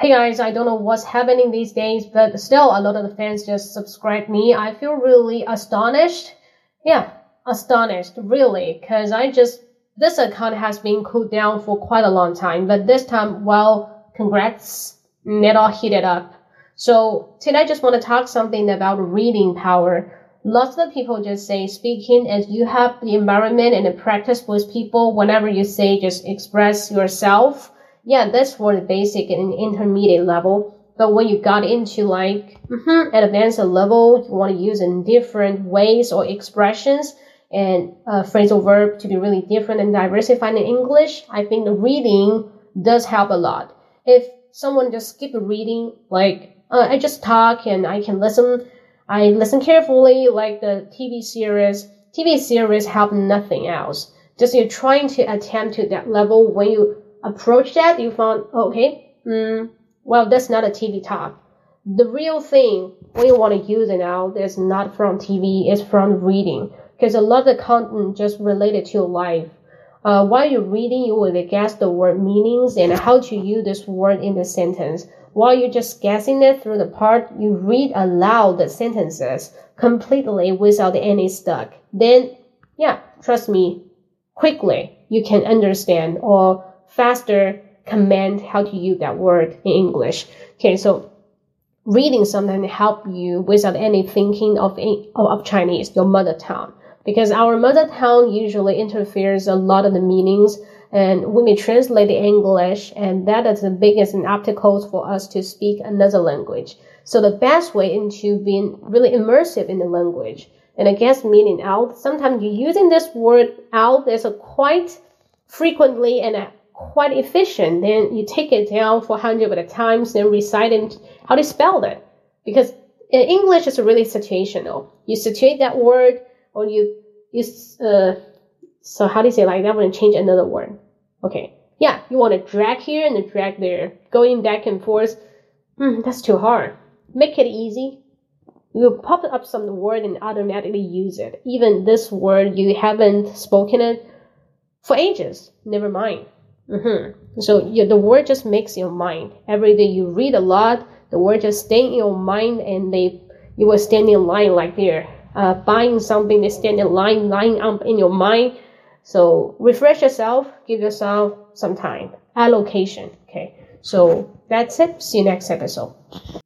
Hey guys, I don't know what's happening these days, but still a lot of the fans just subscribe me. I feel really astonished. Yeah, astonished, really, because this account has been cooled down for quite a long time, but this time, well, congrats, it all heated up. So today I just want to talk something about reading power. Lots of people just say speaking as you have the environment and the practice with people. Whenever you say, just express yourself. Yeah, that's for the basic and intermediate level. But when you got into like advanced level, you want to use in different ways or expressions and phrasal verb to be really different and diversified in English. I think the reading does help a lot. If someone just skip a reading, like I just talk and I can listen. I listen carefully, like the TV series. TV series help nothing else. Just you're trying to attempt to that level. When you approach that, you found, okay, well, that's not a TV talk. The real thing we want to use it out is not from TV, it's from reading. Because a lot of the content just related to life. While you're reading, you will guess the word meanings and how to use this word in the sentence. While you're just guessing it through the part, you read aloud the sentences completely without any stuck. Then, yeah, trust me, quickly you can understand or faster command how to use that word in English. Okay, so reading sometimes help you without any thinking of Chinese, your mother tongue. Because our mother tongue usually interferes a lot of the meanings. And we may translate the English, and that is the biggest obstacles for us to speak another language. So the best way into being really immersive in the language, and I guess meaning out, sometimes you're using this word out as a quite frequently and quite efficient. Then you take it down for 100 times, then recite and how to spell it. Because in English is really situational. You situate that word, or so how do you say like that? I want to change another word. Okay. Yeah, you want to drag here and then drag there. Going back and forth. That's too hard. Make it easy. You pop up some word and automatically use it. Even this word, you haven't spoken it for ages. Never mind. So the word just makes your mind. Every day you read a lot, the word just stay in your mind and you will stand in line like there. Buying something, they stand in line, lining up in your mind. So refresh yourself, give yourself some time, allocation. Okay, so that's it. See you next episode.